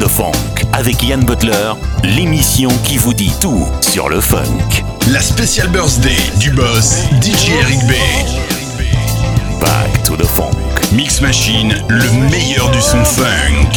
de Funk avec Yann Butler, l'émission qui vous dit tout sur le funk. La spéciale birthday du boss DJ Eric B. Back to the Funk. Mix Machine, le meilleur du son funk.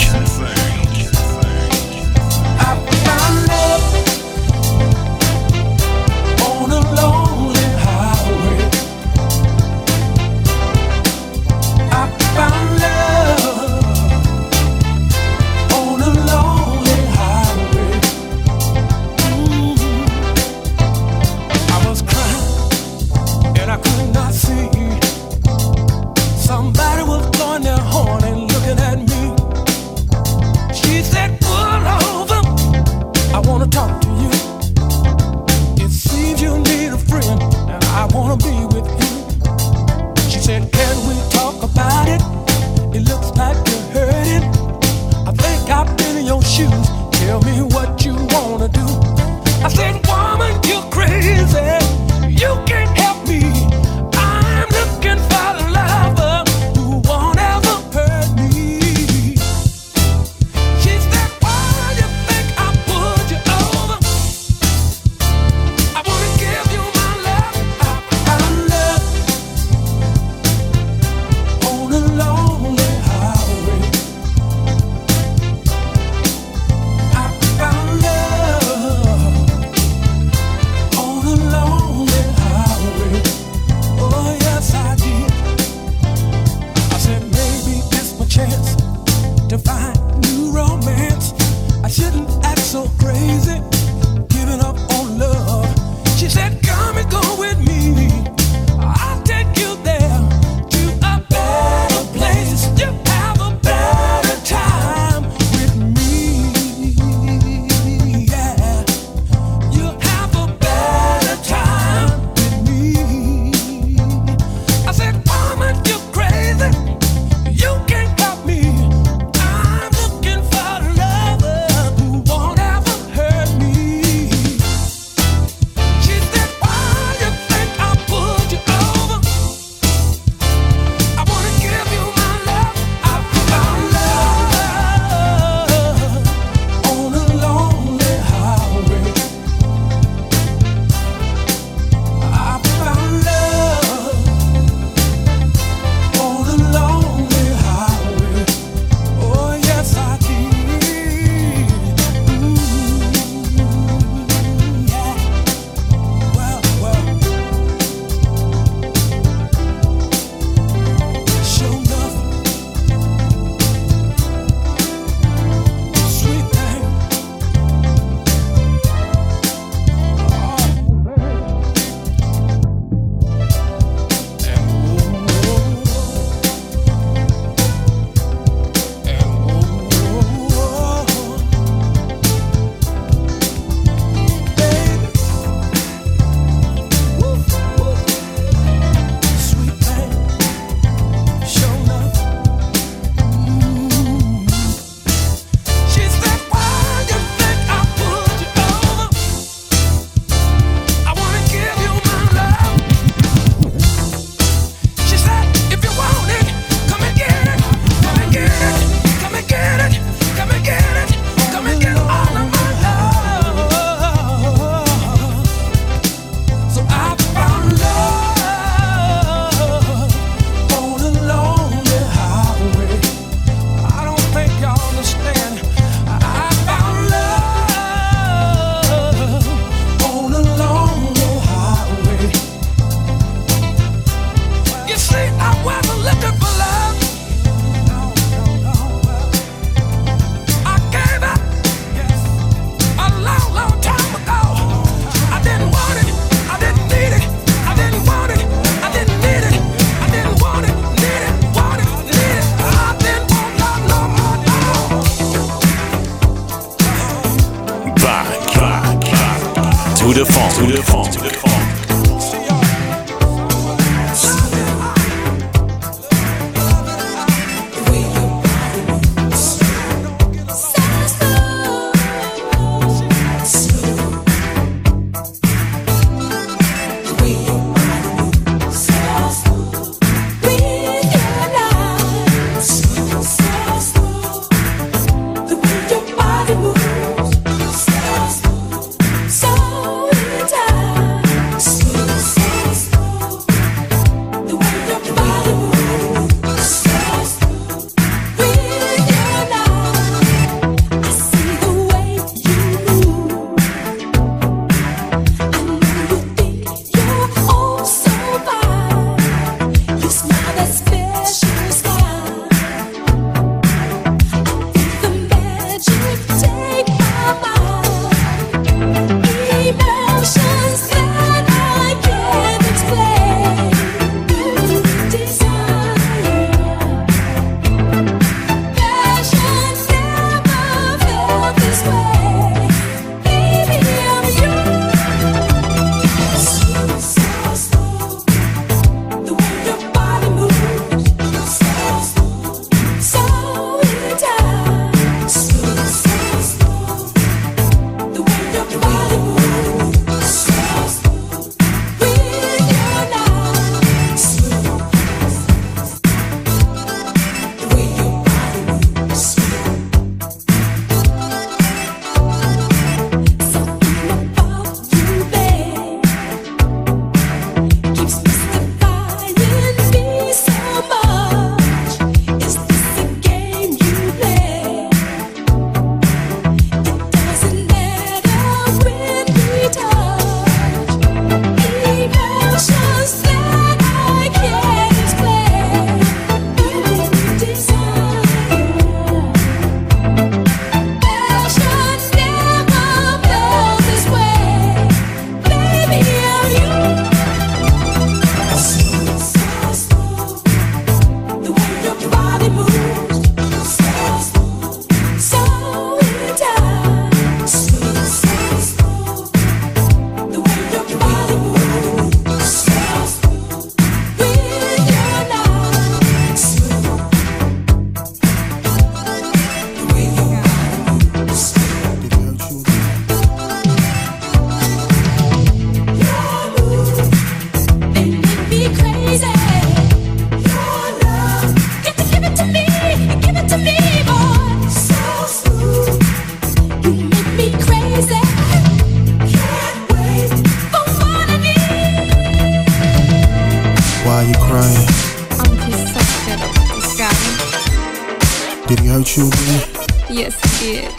Did he hurt you again? Yes, he did.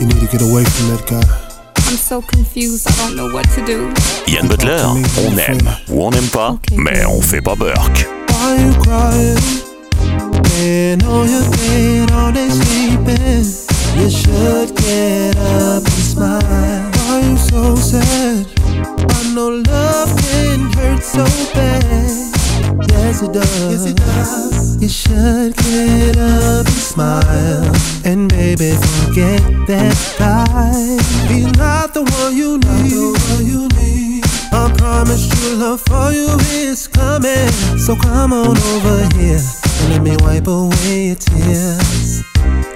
You need to get away from that guy. I'm so confused, I don't know what to do. Yann Butler, on aime ou on n'aime pas, okay, mais on fait pas Burke. Why you crying? They know you're dead, all they sleeping. You should get up and smile. Why you so sad? I know love can hurt so bad. Yes it does, yes it does. You should get up and smile, and baby forget that guy. He's not the one you need. I promise true love for you is coming. So come on over here and let me wipe away your tears.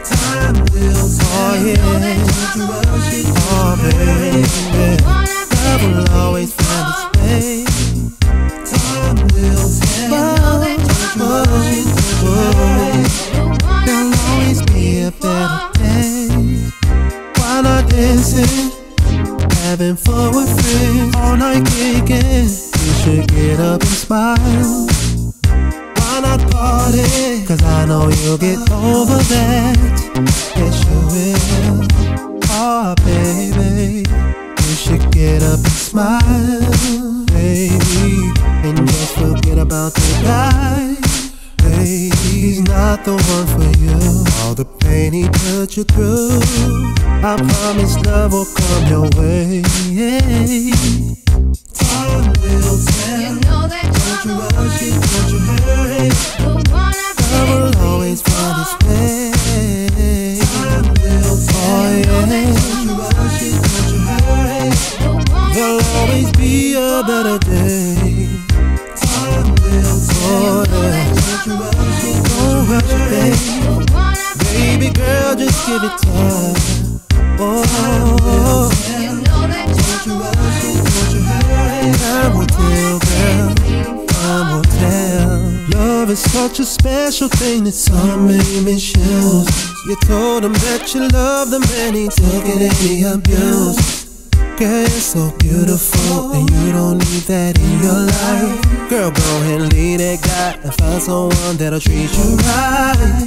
Time will tell you that baby, love will always find its way. Time will tell you what there'll always be a better day. While not dancing, having fun with friends, all night kicking, you should get up and smile. Why not party? Cause I know you'll get over that. Yes you will. Oh baby, you should get up and smile. Baby, and just forget about the guy. Baby, he's not the one for you. All the pain he put you through, I promise love will come your way. Time will tell. You know that don't you rush it, don't you hurry. Love will always find its way. Time will tell. You know that don't you rush it, don't you hurry. There'll always be a better day. Time will tell. Don't rush it, baby. Baby girl, just give it time. Oh, you know that don't you rush it, don't you hurry. Time will tell, girl. Time will tell. Love is such a special thing that some may misuse. You told him that you love them and he took it and he abused. Girl, you're so beautiful and you don't need that in your life. Girl, go ahead and leave that guy and find someone that'll treat you right.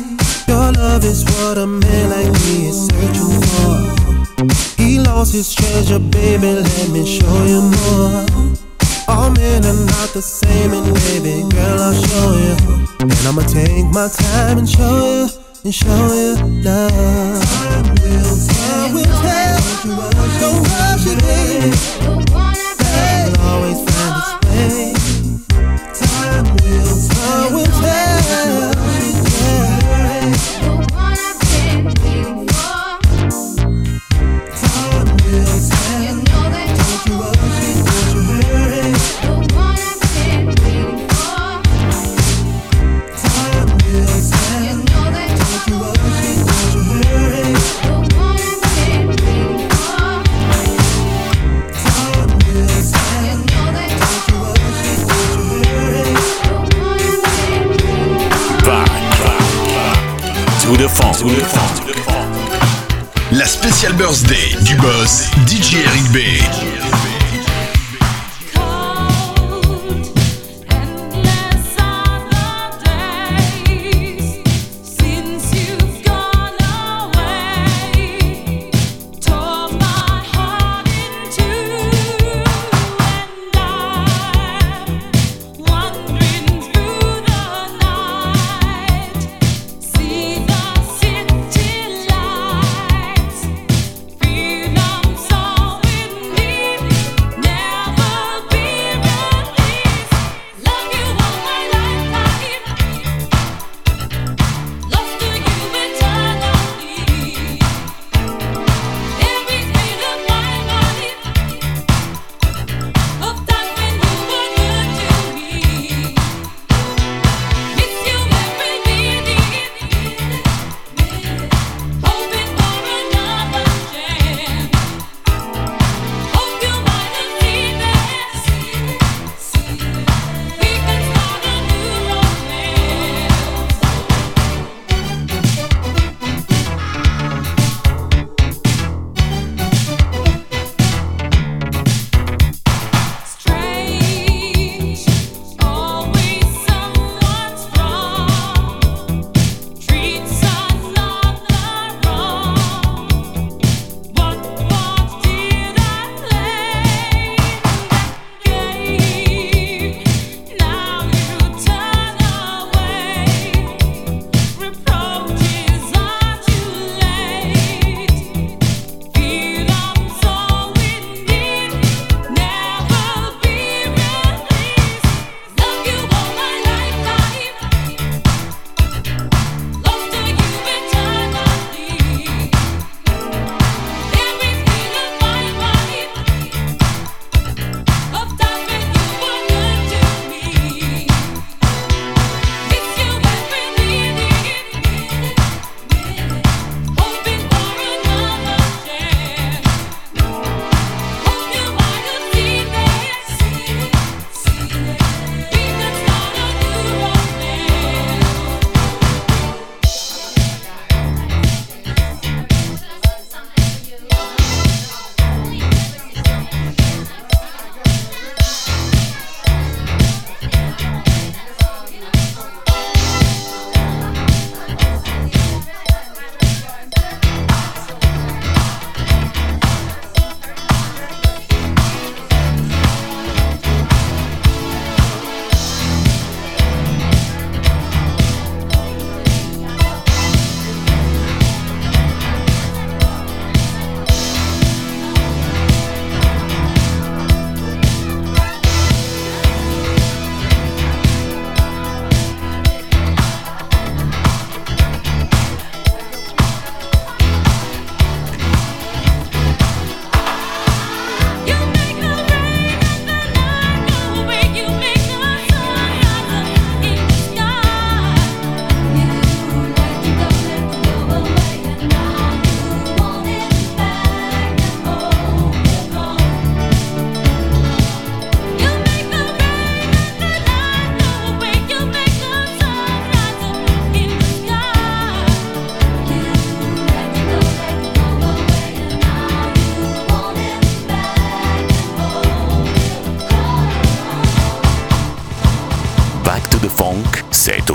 Your love is what a man like me is searching for. He lost his treasure, baby, let me show you more. All men are not the same and baby, girl, I'll show you. And I'ma take my time and show you. And show you love. Time will tell. Don't rush it, baby. Love will always find its way. Time will tell. La spéciale birthday du boss DJ Eric B.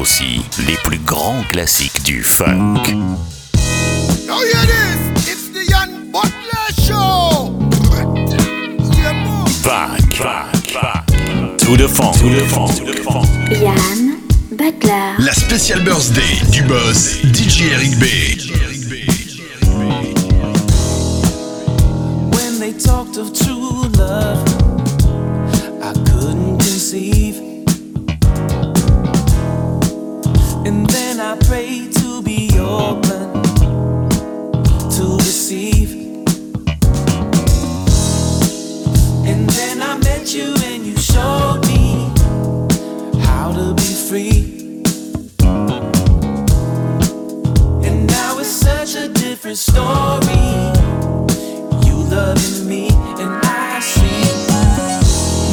aussi les plus grands classiques du funk. Oh, yeah, it is. It's the Yann Butler Show. Back to the funk. Yann Butler. La spéciale birthday du boss DJ Eric B. When they talked of true love, I couldn't conceive. And then I prayed to be open to receive. And then I met you and you showed me how to be free. And now it's such a different story. You loving me and I see.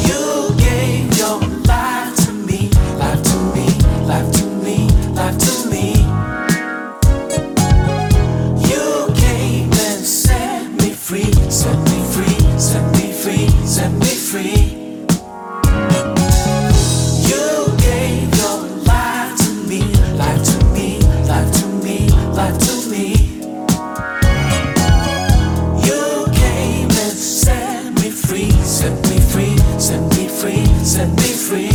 You gave your life to me, life to me, life to me. Life to me. You came and set me free, set me free, set me free, set me free. You gave your life to me, life to me, life to me, life to me. You came and set me free, set me free, set me free, set me free.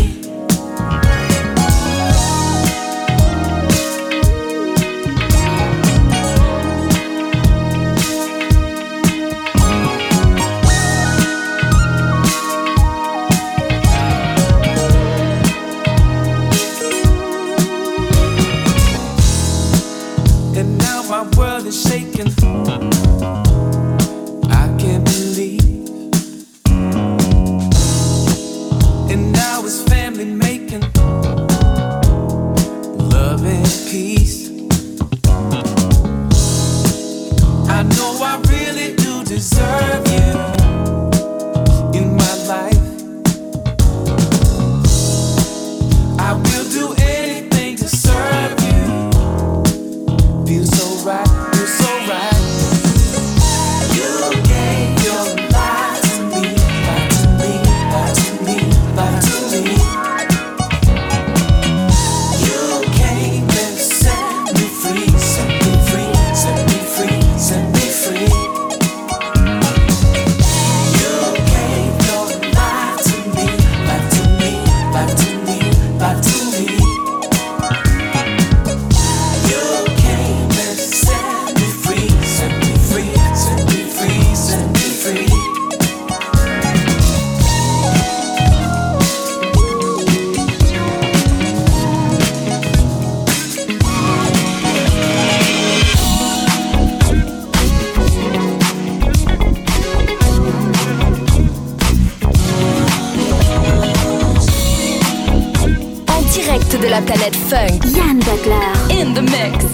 De la planète funk, Yann Butler in the mix.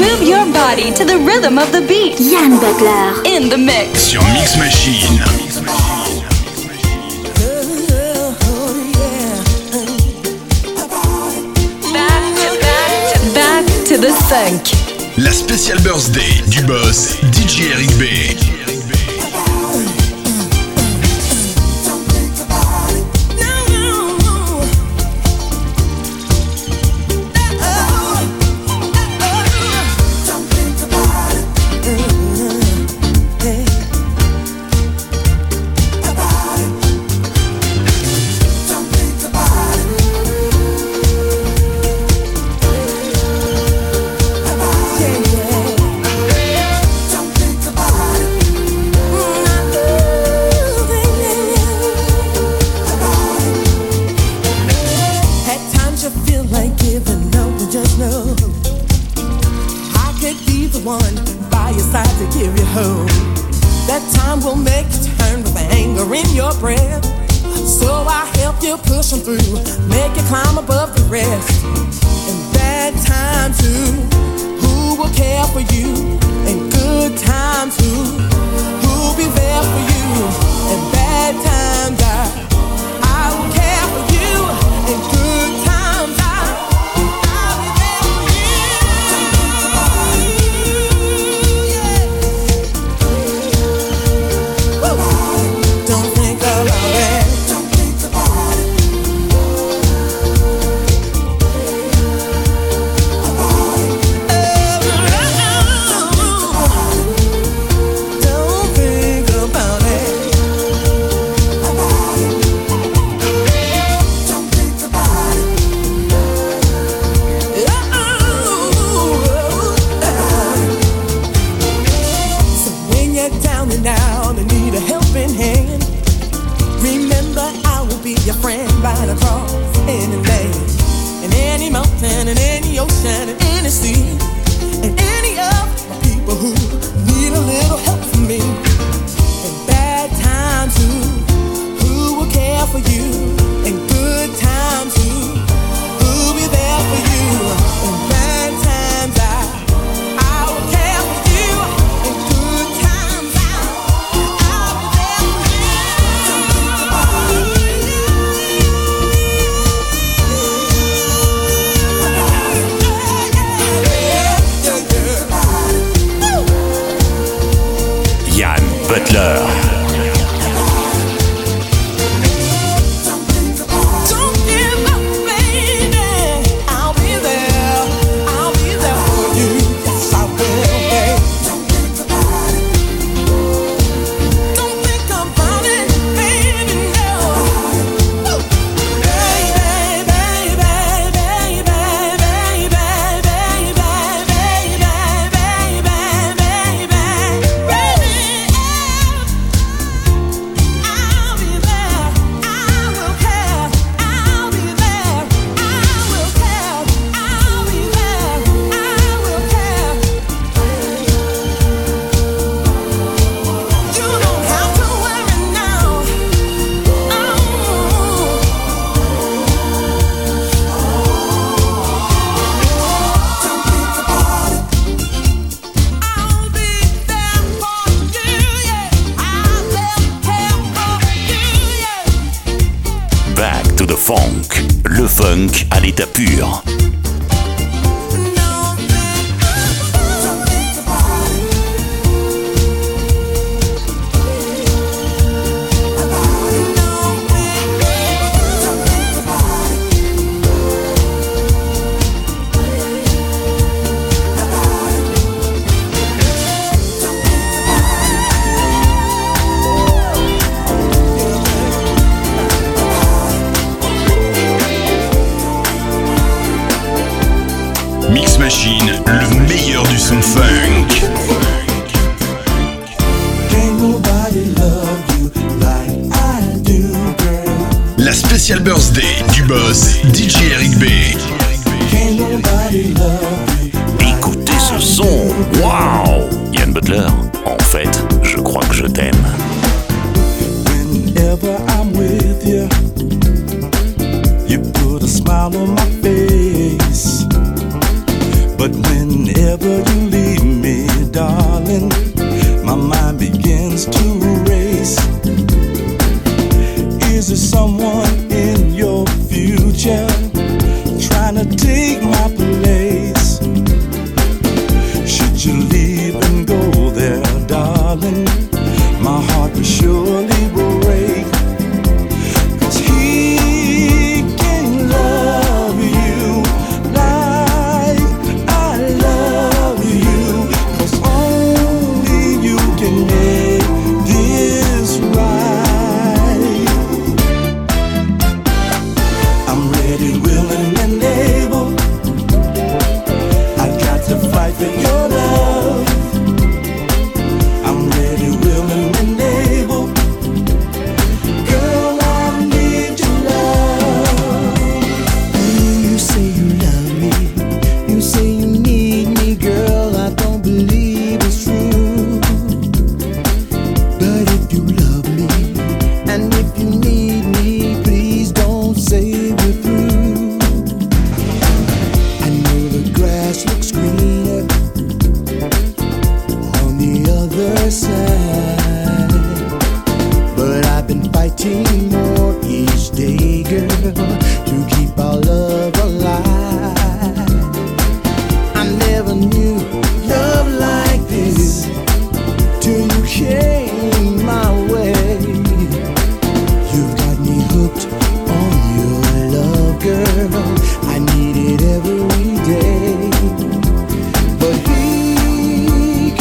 Move your body to the rhythm of the beat. Yann Butler in the mix. Sur Mix Machine. Back to the Funk. La spéciale birthday du boss DJ Eric B. Pur. But whenever you anymore each day, girl, to keep our love alive. I never knew love like this till you came my way. You've got me hooked on your love, girl. I need it every day. But he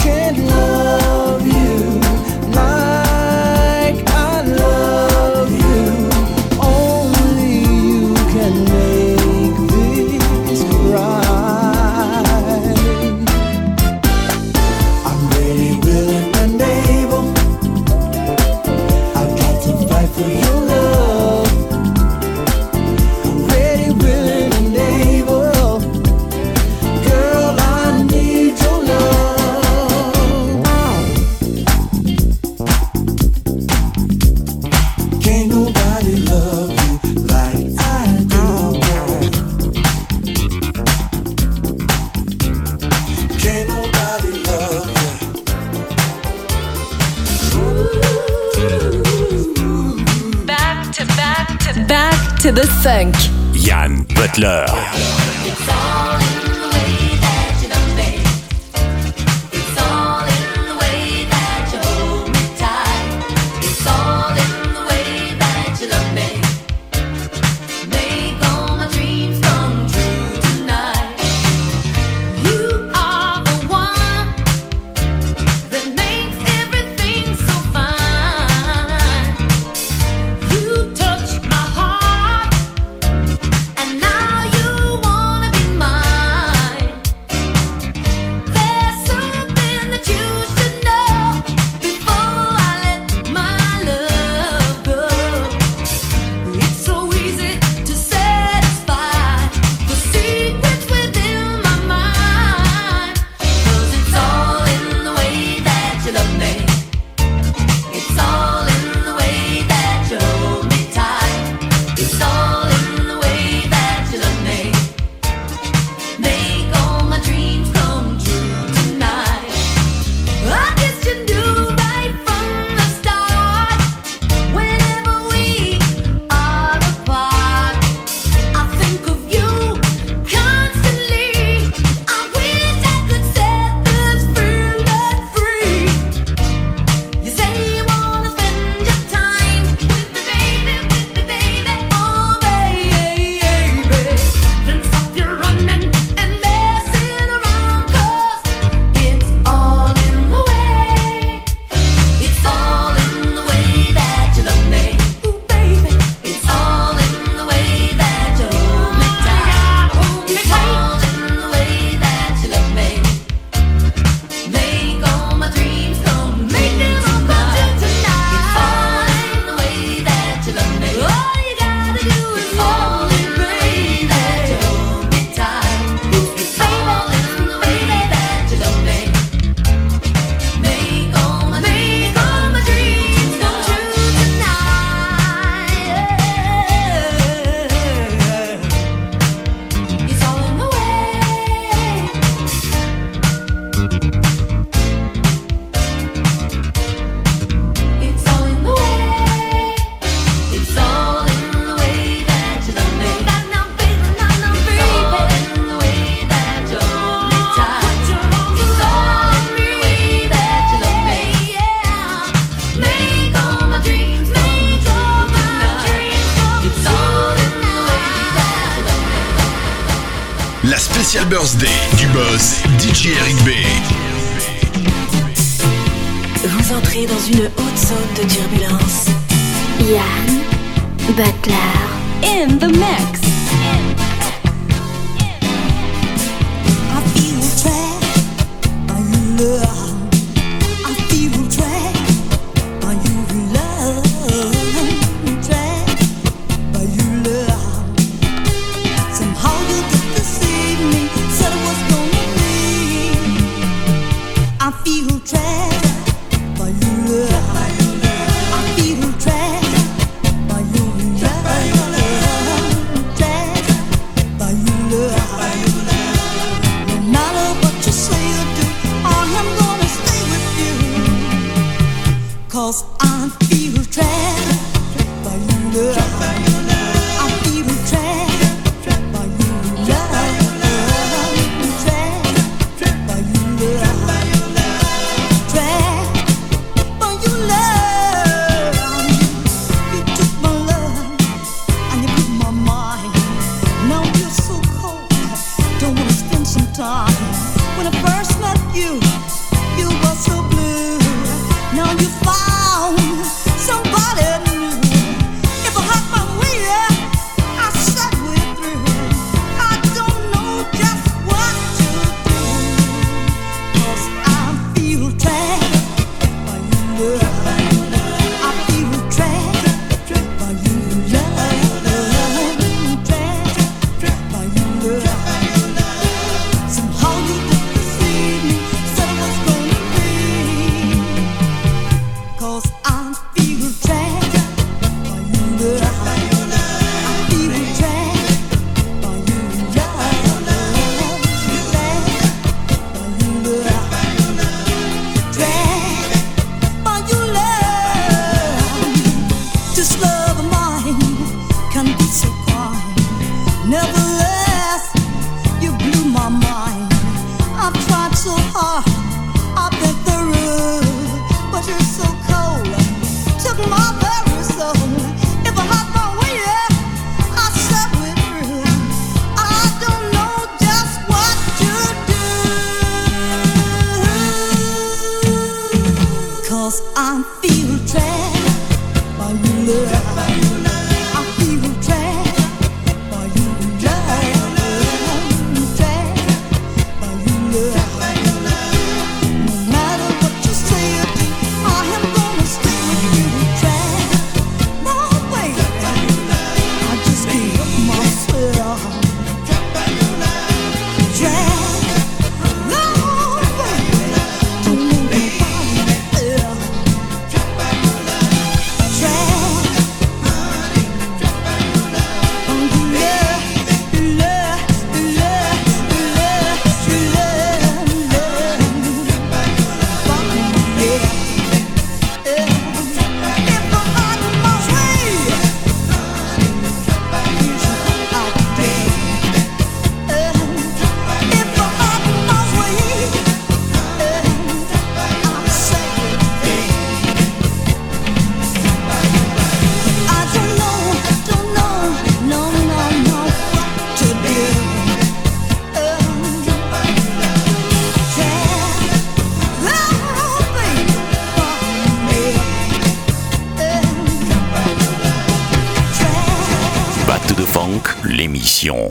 can't love you like I love you. Only you can make this right. I'm ready, willing, and able. I've got to fight for your love. I'm ready, willing, and able. Girl, I need your love. Can't nobody love you like I do. Can't nobody love Back to the Funk. Yann Butler. It's all in the way that you love me. It's all in the way that you hold me tight. It's all in the way that you love me. Make all my dreams come true tonight. You are the one that makes everything so fine. You touch my heart, and now you wanna be mine. There's something that you should know before I let my love go. It's so easy to satisfy the secrets within my mind. 'Cause it's all in the way that you love me. It's all in the way that you hold me tight. It's all in the way that you love me. Make all my dreams come true tonight. I guess you knew right from the start. Whenever we are apart, I think of you constantly. I wish I could set this feeling free. You say you wanna spend your time with me, baby, oh baby. Then stop your running and messing around, 'cause it's all in the way. It's all in the way that you love me, ooh baby. It's all in the way that you hold me tight. It's all in the way that you love me. Make all my dreams come true tonight. It's all in the way that you love me. All you gotta do is hold me, baby. It's all in the way that you hold me tight. It's all in the way that you love me. Make all my dreams come true tonight. It's all in the way. It's all in the way. It's all in the way that you love me. It's all in the way that you hold me tight. It's all in the way that you love me. Make all my dreams come true tonight. It's all in the way that you love me. La spéciale birthday du boss DJ Eric B. Vous entrez dans une haute zone de turbulence. Yann Butler. In the mix. I feel trapped by your love. I feel trapped by your love. Trapped by your love. Somehow you did deceive me. Said it was gonna be. I feel trapped by your love. I feel trapped by your love. Trapped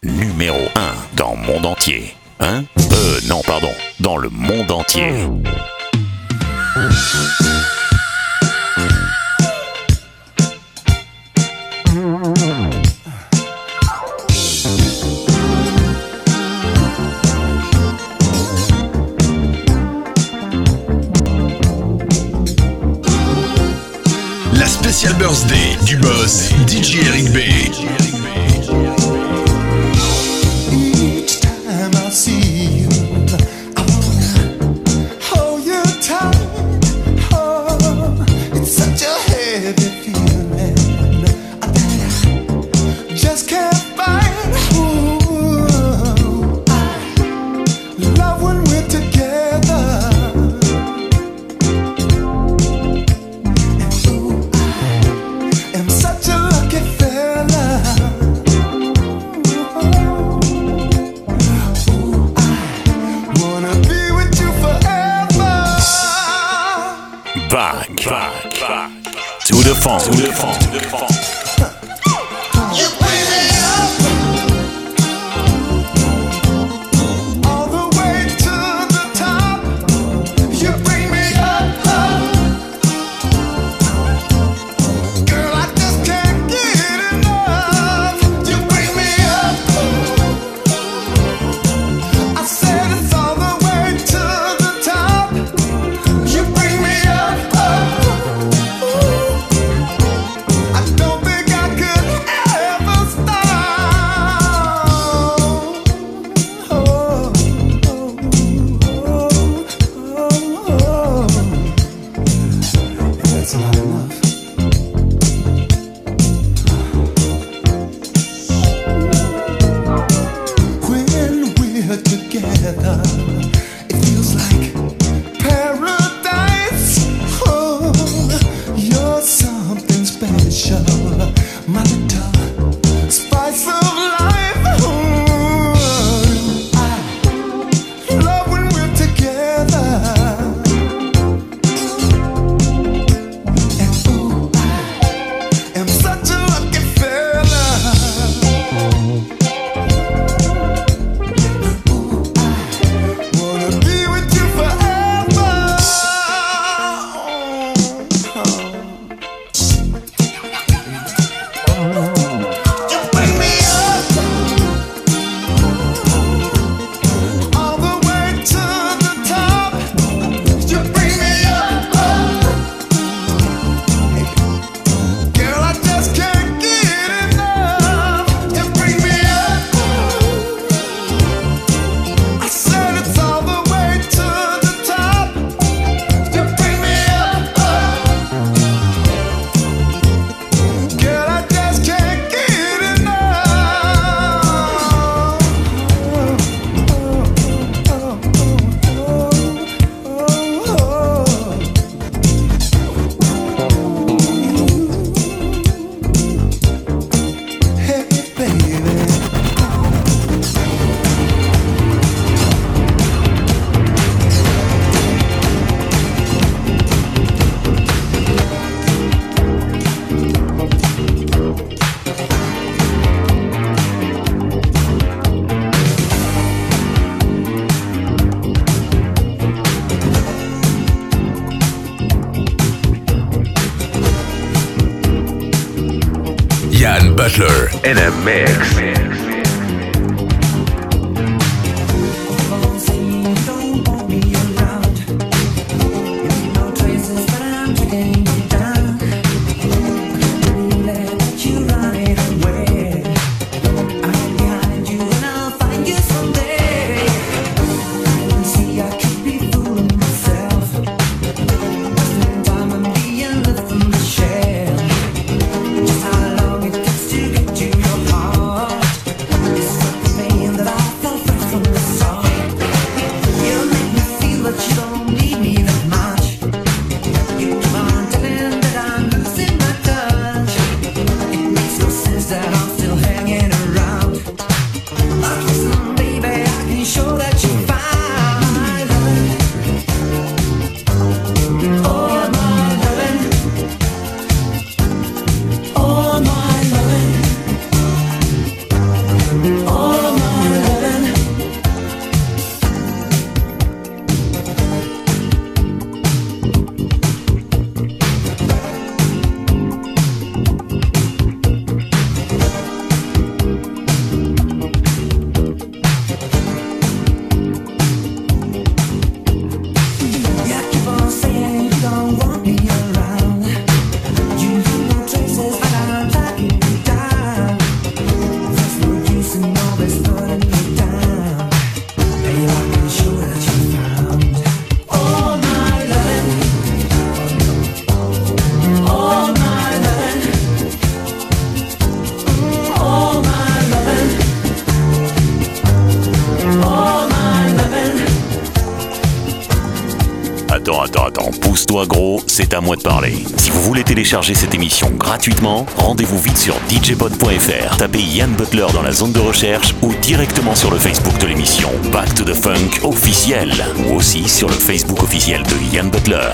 Numéro 1 dans le monde entier. Hein ? Non, pardon, dans le monde entier. La spéciale birthday du boss DJ Eric B. Yann Butler in a mix. Gros, c'est à moi de parler. Si vous voulez télécharger cette émission gratuitement, rendez-vous vite sur djbot.fr, tapez Yann Butler dans la zone de recherche ou directement sur le Facebook de l'émission Back to the Funk officiel ou aussi sur le Facebook officiel de Yann Butler.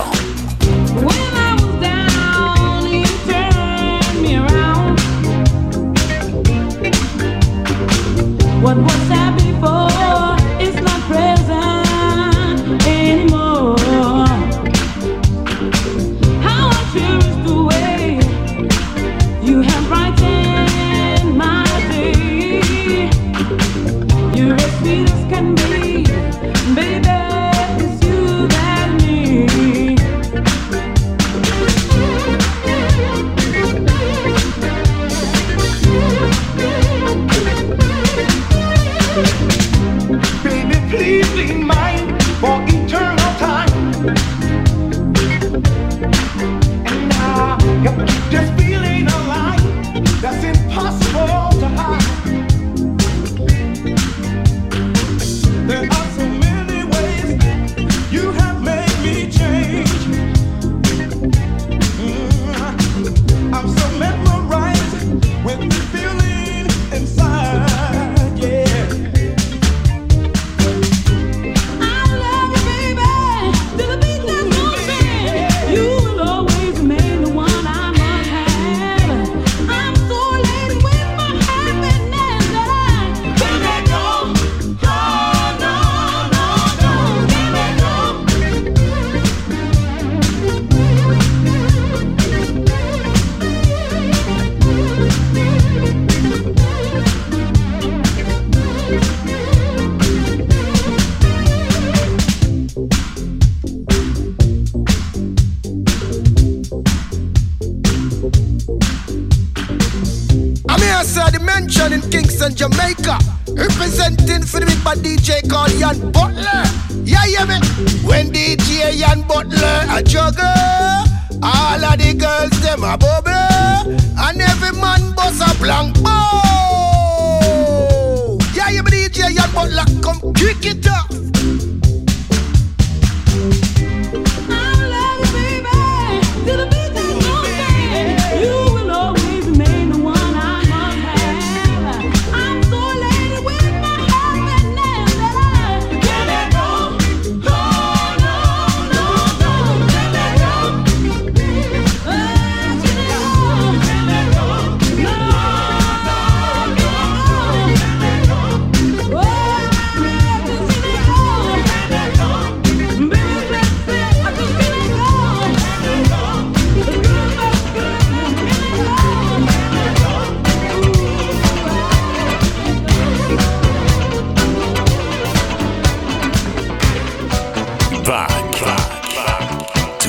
Jamaica, representing for me by DJ called Ian Butler. Yeah, yeah, man. When DJ Ian Butler a juggle, all of the girls them a bubble, and every man bust a blank ball. Yeah, yeah, man. DJ Ian Butler, come kick it up. No!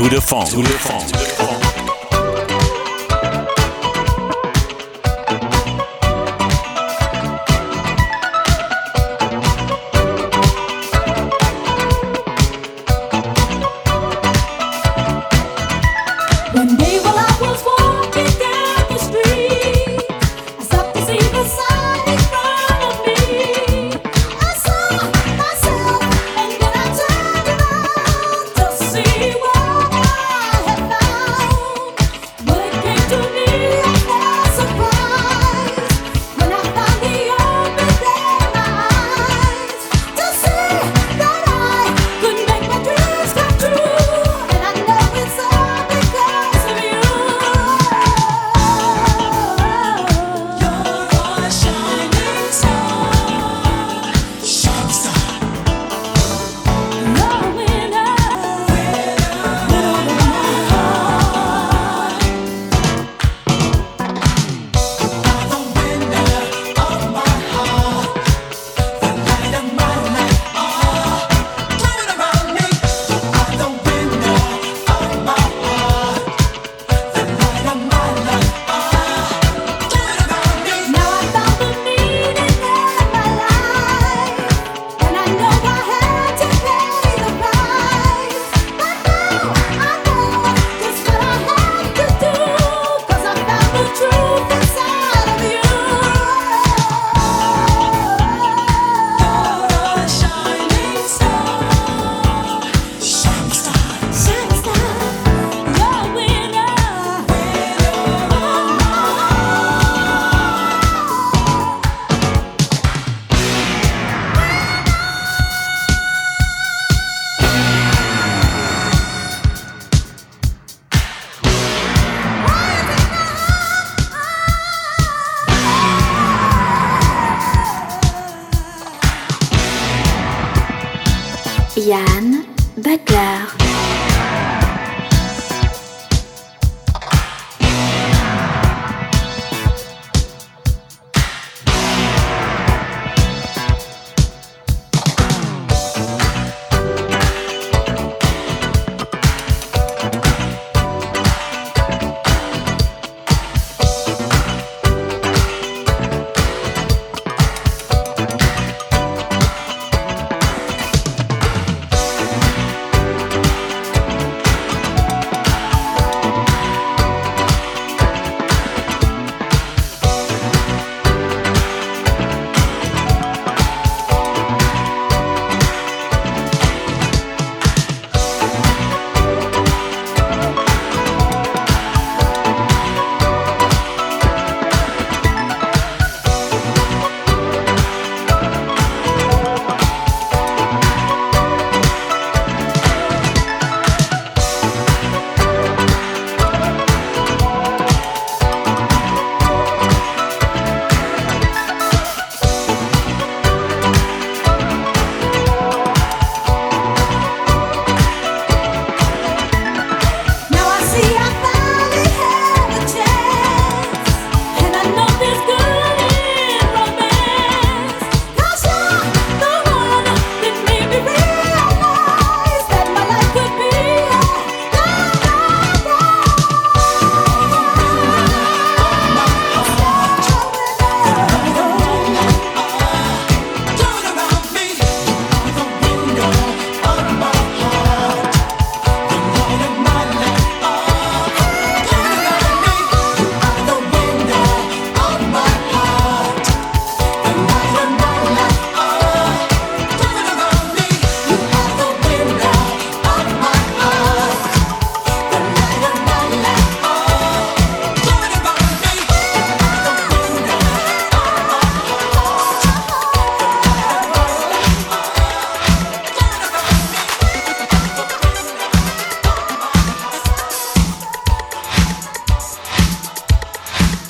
to the funk. To the funk. To the funk. Yann Butler.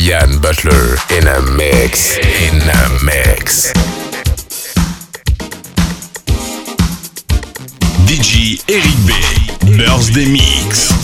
Yann Butler in a mix, in a mix. DJ Eric B, Birthday Mix.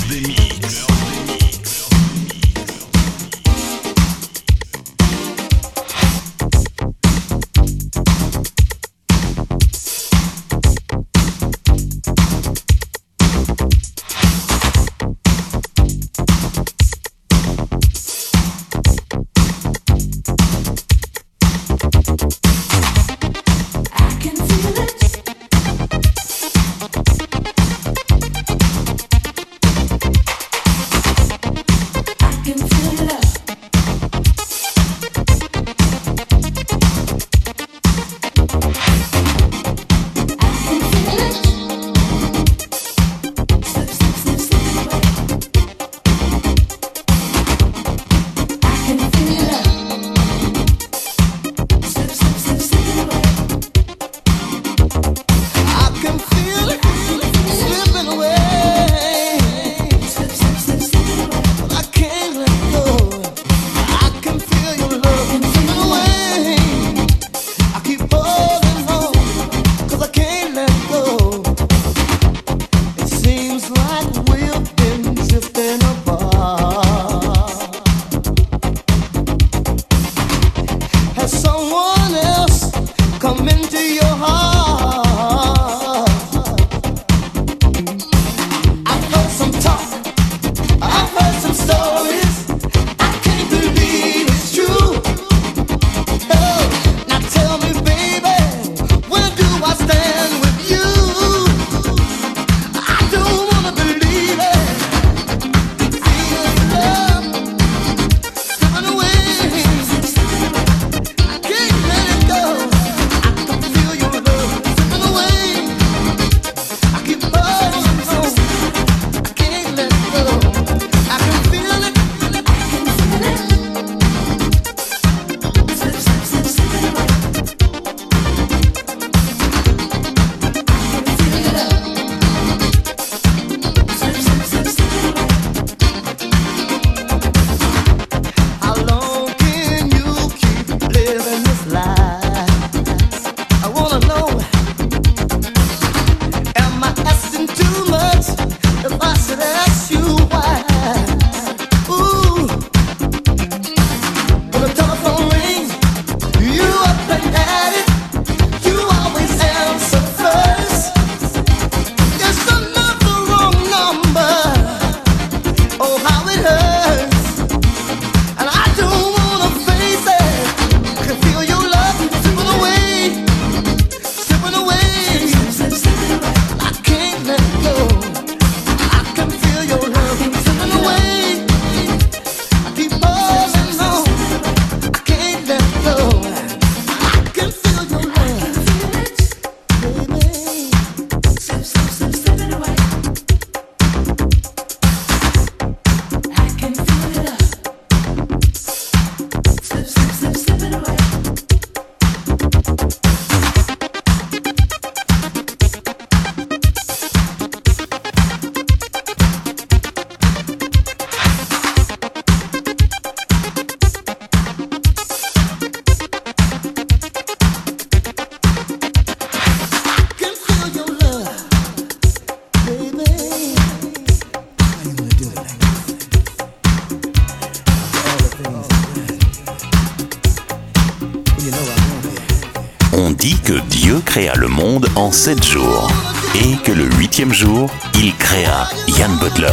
dit que Dieu créa le monde en 7 jours et que le 8e jour, il créa Yann Butler.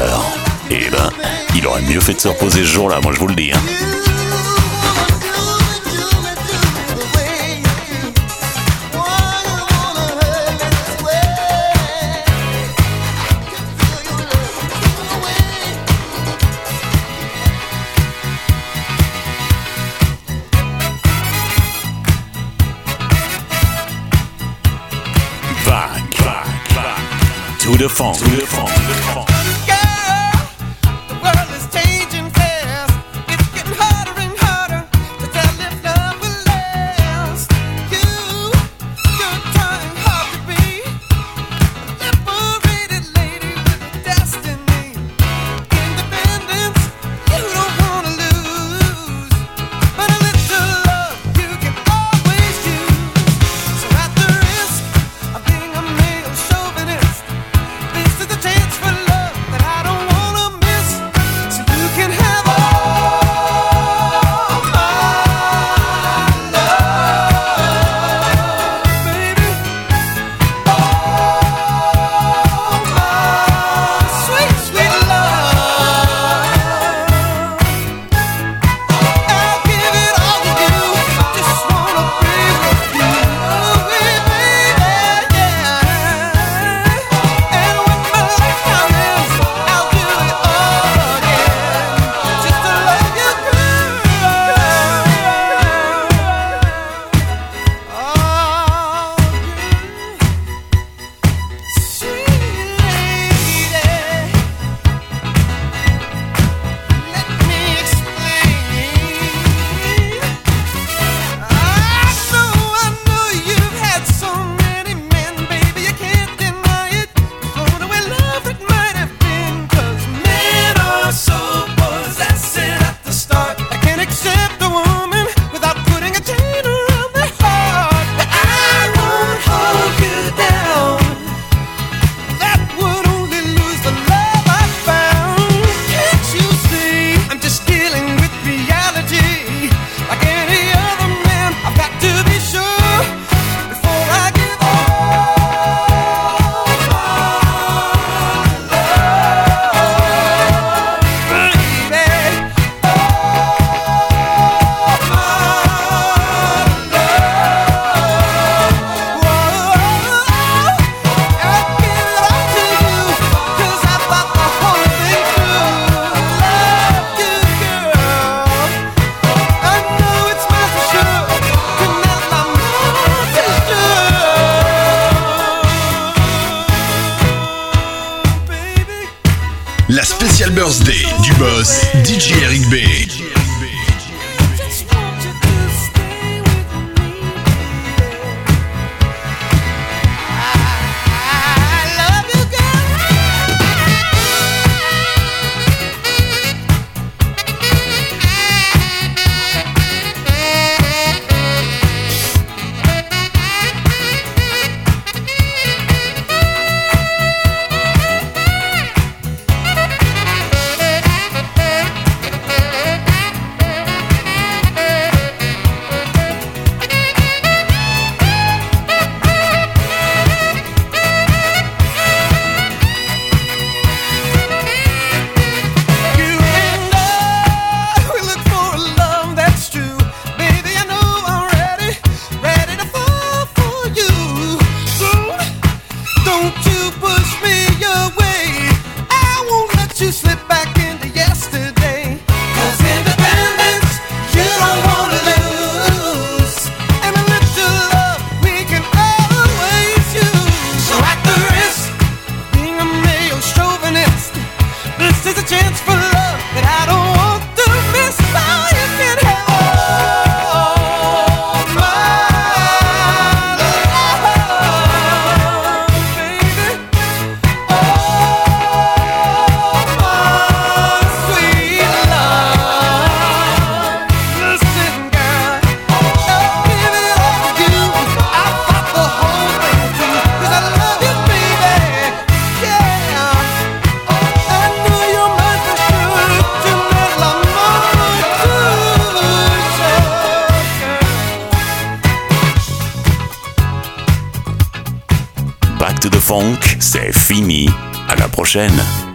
Eh ben, il aurait mieux fait de se reposer ce jour-là, moi je vous le dis. To the funk, to the funk, to the funk. La spéciale birthday du boss DJ Eric B. Funk, c'est fini. À la prochaine.